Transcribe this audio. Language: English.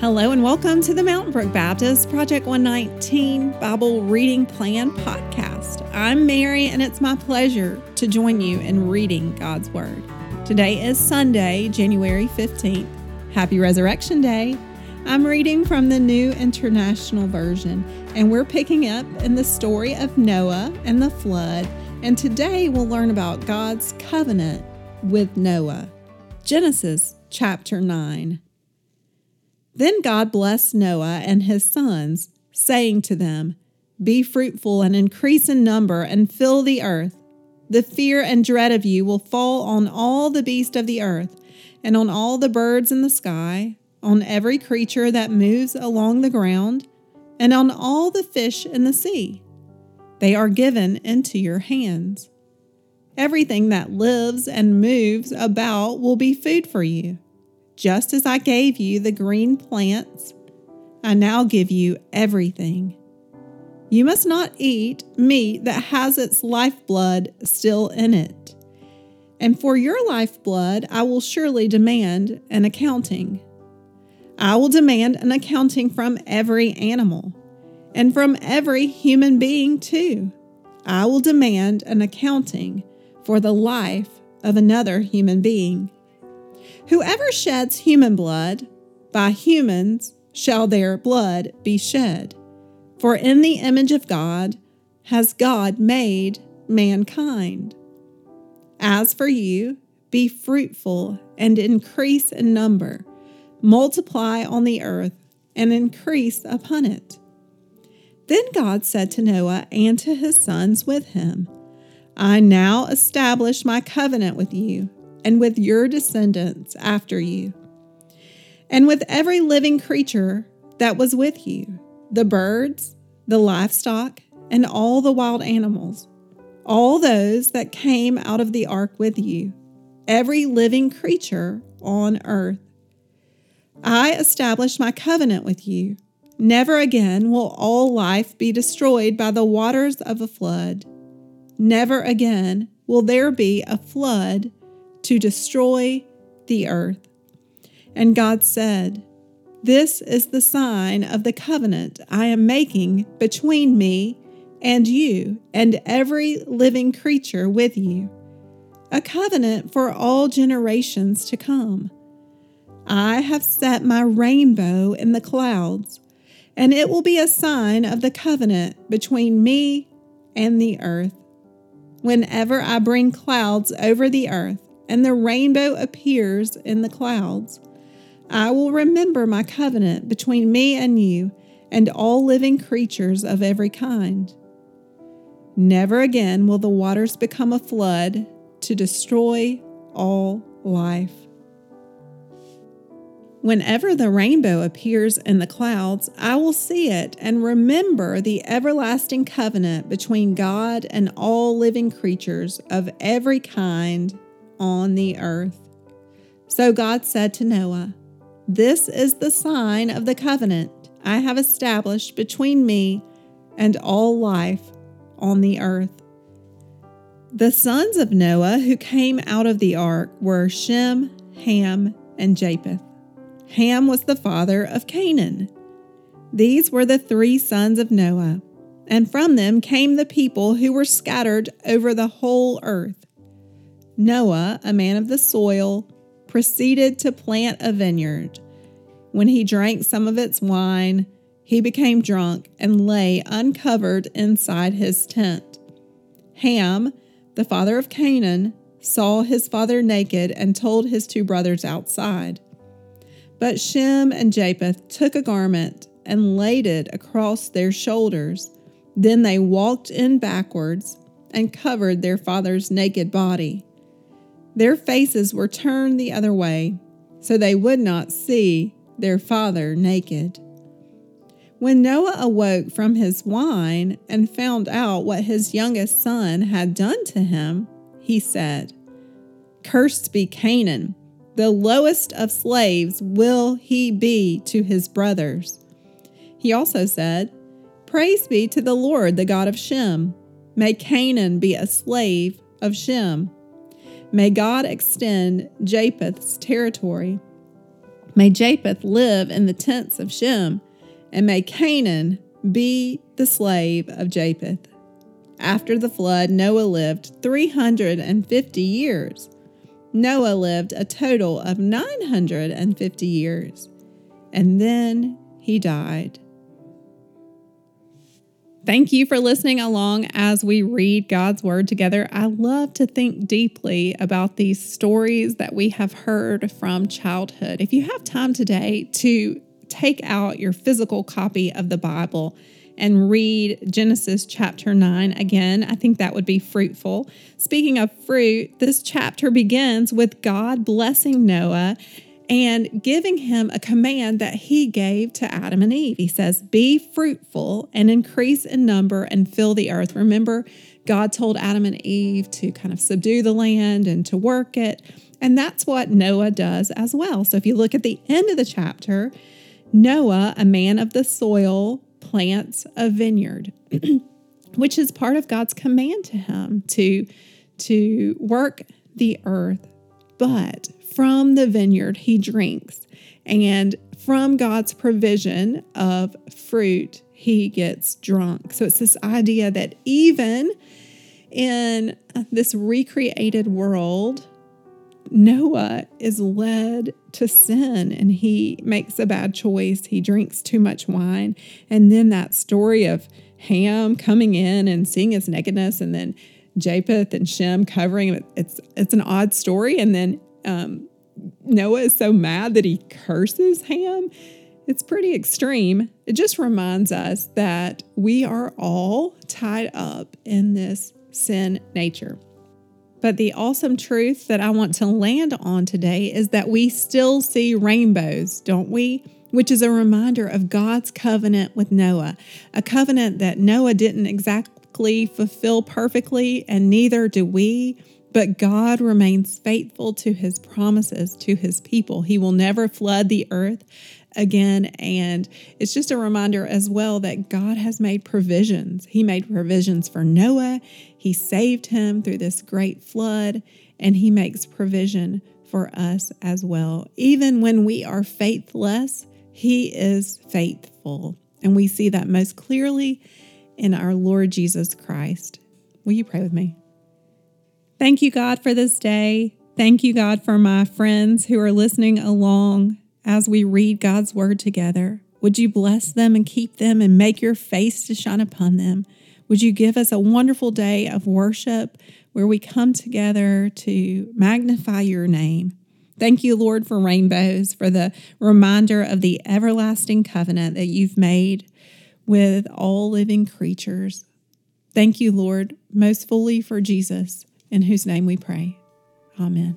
Hello and welcome to the Mountain Brook Baptist Project 119 Bible Reading Plan Podcast. I'm Mary and it's my pleasure to join you in reading God's Word. Today is Sunday, January 15th. Happy Resurrection Day. I'm reading from the New International Version and we're picking up in the story of Noah and the flood, and today we'll learn about God's covenant with Noah. Genesis chapter 9. Then God blessed Noah and his sons, saying to them, "Be fruitful and increase in number and fill the earth. The fear and dread of you will fall on all the beasts of the earth and on all the birds in the sky, on every creature that moves along the ground, and on all the fish in the sea. They are given into your hands. Everything that lives and moves about will be food for you. Just as I gave you the green plants, I now give you everything. You must not eat meat that has its lifeblood still in it. And for your lifeblood, I will surely demand an accounting. I will demand an accounting from every animal, and from every human being too. I will demand an accounting for the life of another human being. Whoever sheds human blood, by humans shall their blood be shed. For in the image of God has God made mankind. As for you, be fruitful and increase in number. Multiply on the earth and increase upon it." Then God said to Noah and to his sons with him, "I now establish my covenant with you, and with your descendants after you, and with every living creature that was with you, the birds, the livestock, and all the wild animals, all those that came out of the ark with you, every living creature on earth. I establish my covenant with you. Never again will all life be destroyed by the waters of a flood. Never again will there be a flood to destroy the earth." And God said, "This is the sign of the covenant I am making between me and you and every living creature with you, a covenant for all generations to come. I have set my rainbow in the clouds, and it will be a sign of the covenant between me and the earth. Whenever I bring clouds over the earth, and the rainbow appears in the clouds, I will remember my covenant between me and you and all living creatures of every kind. Never again will the waters become a flood to destroy all life." Whenever the rainbow appears in the clouds, I will see it and remember the everlasting covenant between God and all living creatures of every kind on the earth. So God said to Noah, "This is the sign of the covenant I have established between me and all life on the earth." The sons of Noah who came out of the ark were Shem, Ham, and Japheth. Ham was the father of Canaan. These were the three sons of Noah, and from them came the people who were scattered over the whole earth. Noah, a man of the soil, proceeded to plant a vineyard. When he drank some of its wine, he became drunk and lay uncovered inside his tent. Ham, the father of Canaan, saw his father naked and told his two brothers outside. But Shem and Japheth took a garment and laid it across their shoulders. Then they walked in backwards and covered their father's naked body. Their faces were turned the other way, so they would not see their father naked. When Noah awoke from his wine and found out what his youngest son had done to him, he said, "Cursed be Canaan, the lowest of slaves will he be to his brothers." He also said, "Praise be to the Lord, the God of Shem. May Canaan be a slave of Shem. May God extend Japheth's territory. May Japheth live in the tents of Shem, and may Canaan be the slave of Japheth. After the flood, Noah lived 350 years. Noah lived a total of 950 years, and then he died. Thank you for listening along as we read God's Word together. I love to think deeply about these stories that we have heard from childhood. If you have time today to take out your physical copy of the Bible and read Genesis chapter 9 again, I think that would be fruitful. Speaking of fruit, this chapter begins with God blessing Noah and giving him a command that he gave to Adam and Eve. He says, "Be fruitful and increase in number and fill the earth." Remember, God told Adam and Eve to kind of subdue the land and to work it. And that's what Noah does as well. So if you look at the end of the chapter, Noah, a man of the soil, plants a vineyard, which is part of God's command to him to work the earth. But from the vineyard, he drinks. And from God's provision of fruit, he gets drunk. So it's this idea that even in this recreated world, Noah is led to sin and he makes a bad choice. He drinks too much wine. And then that story of Ham coming in and seeing his nakedness, and then Japheth and Shem covering him. It's an odd story. And then Noah is so mad that he curses Ham. It's pretty extreme. It just reminds us that we are all tied up in this sin nature. But the awesome truth that I want to land on today is that we still see rainbows, don't we? Which is a reminder of God's covenant with Noah, a covenant that Noah didn't exactly fulfill perfectly, and neither do we. But God remains faithful to his promises to his people. He will never flood the earth again. And it's just a reminder as well that God has made provisions. He made provisions for Noah. He saved him through this great flood, and he makes provision for us as well. Even when we are faithless, he is faithful. And we see that most clearly in our Lord Jesus Christ. Will you pray with me? Thank you, God, for this day. Thank you, God, for my friends who are listening along as we read God's Word together. Would you bless them and keep them and make your face to shine upon them? Would you give us a wonderful day of worship where we come together to magnify your name? Thank you, Lord, for rainbows, for the reminder of the everlasting covenant that you've made with all living creatures. Thank you, Lord, most fully for Jesus, in whose name we pray. Amen.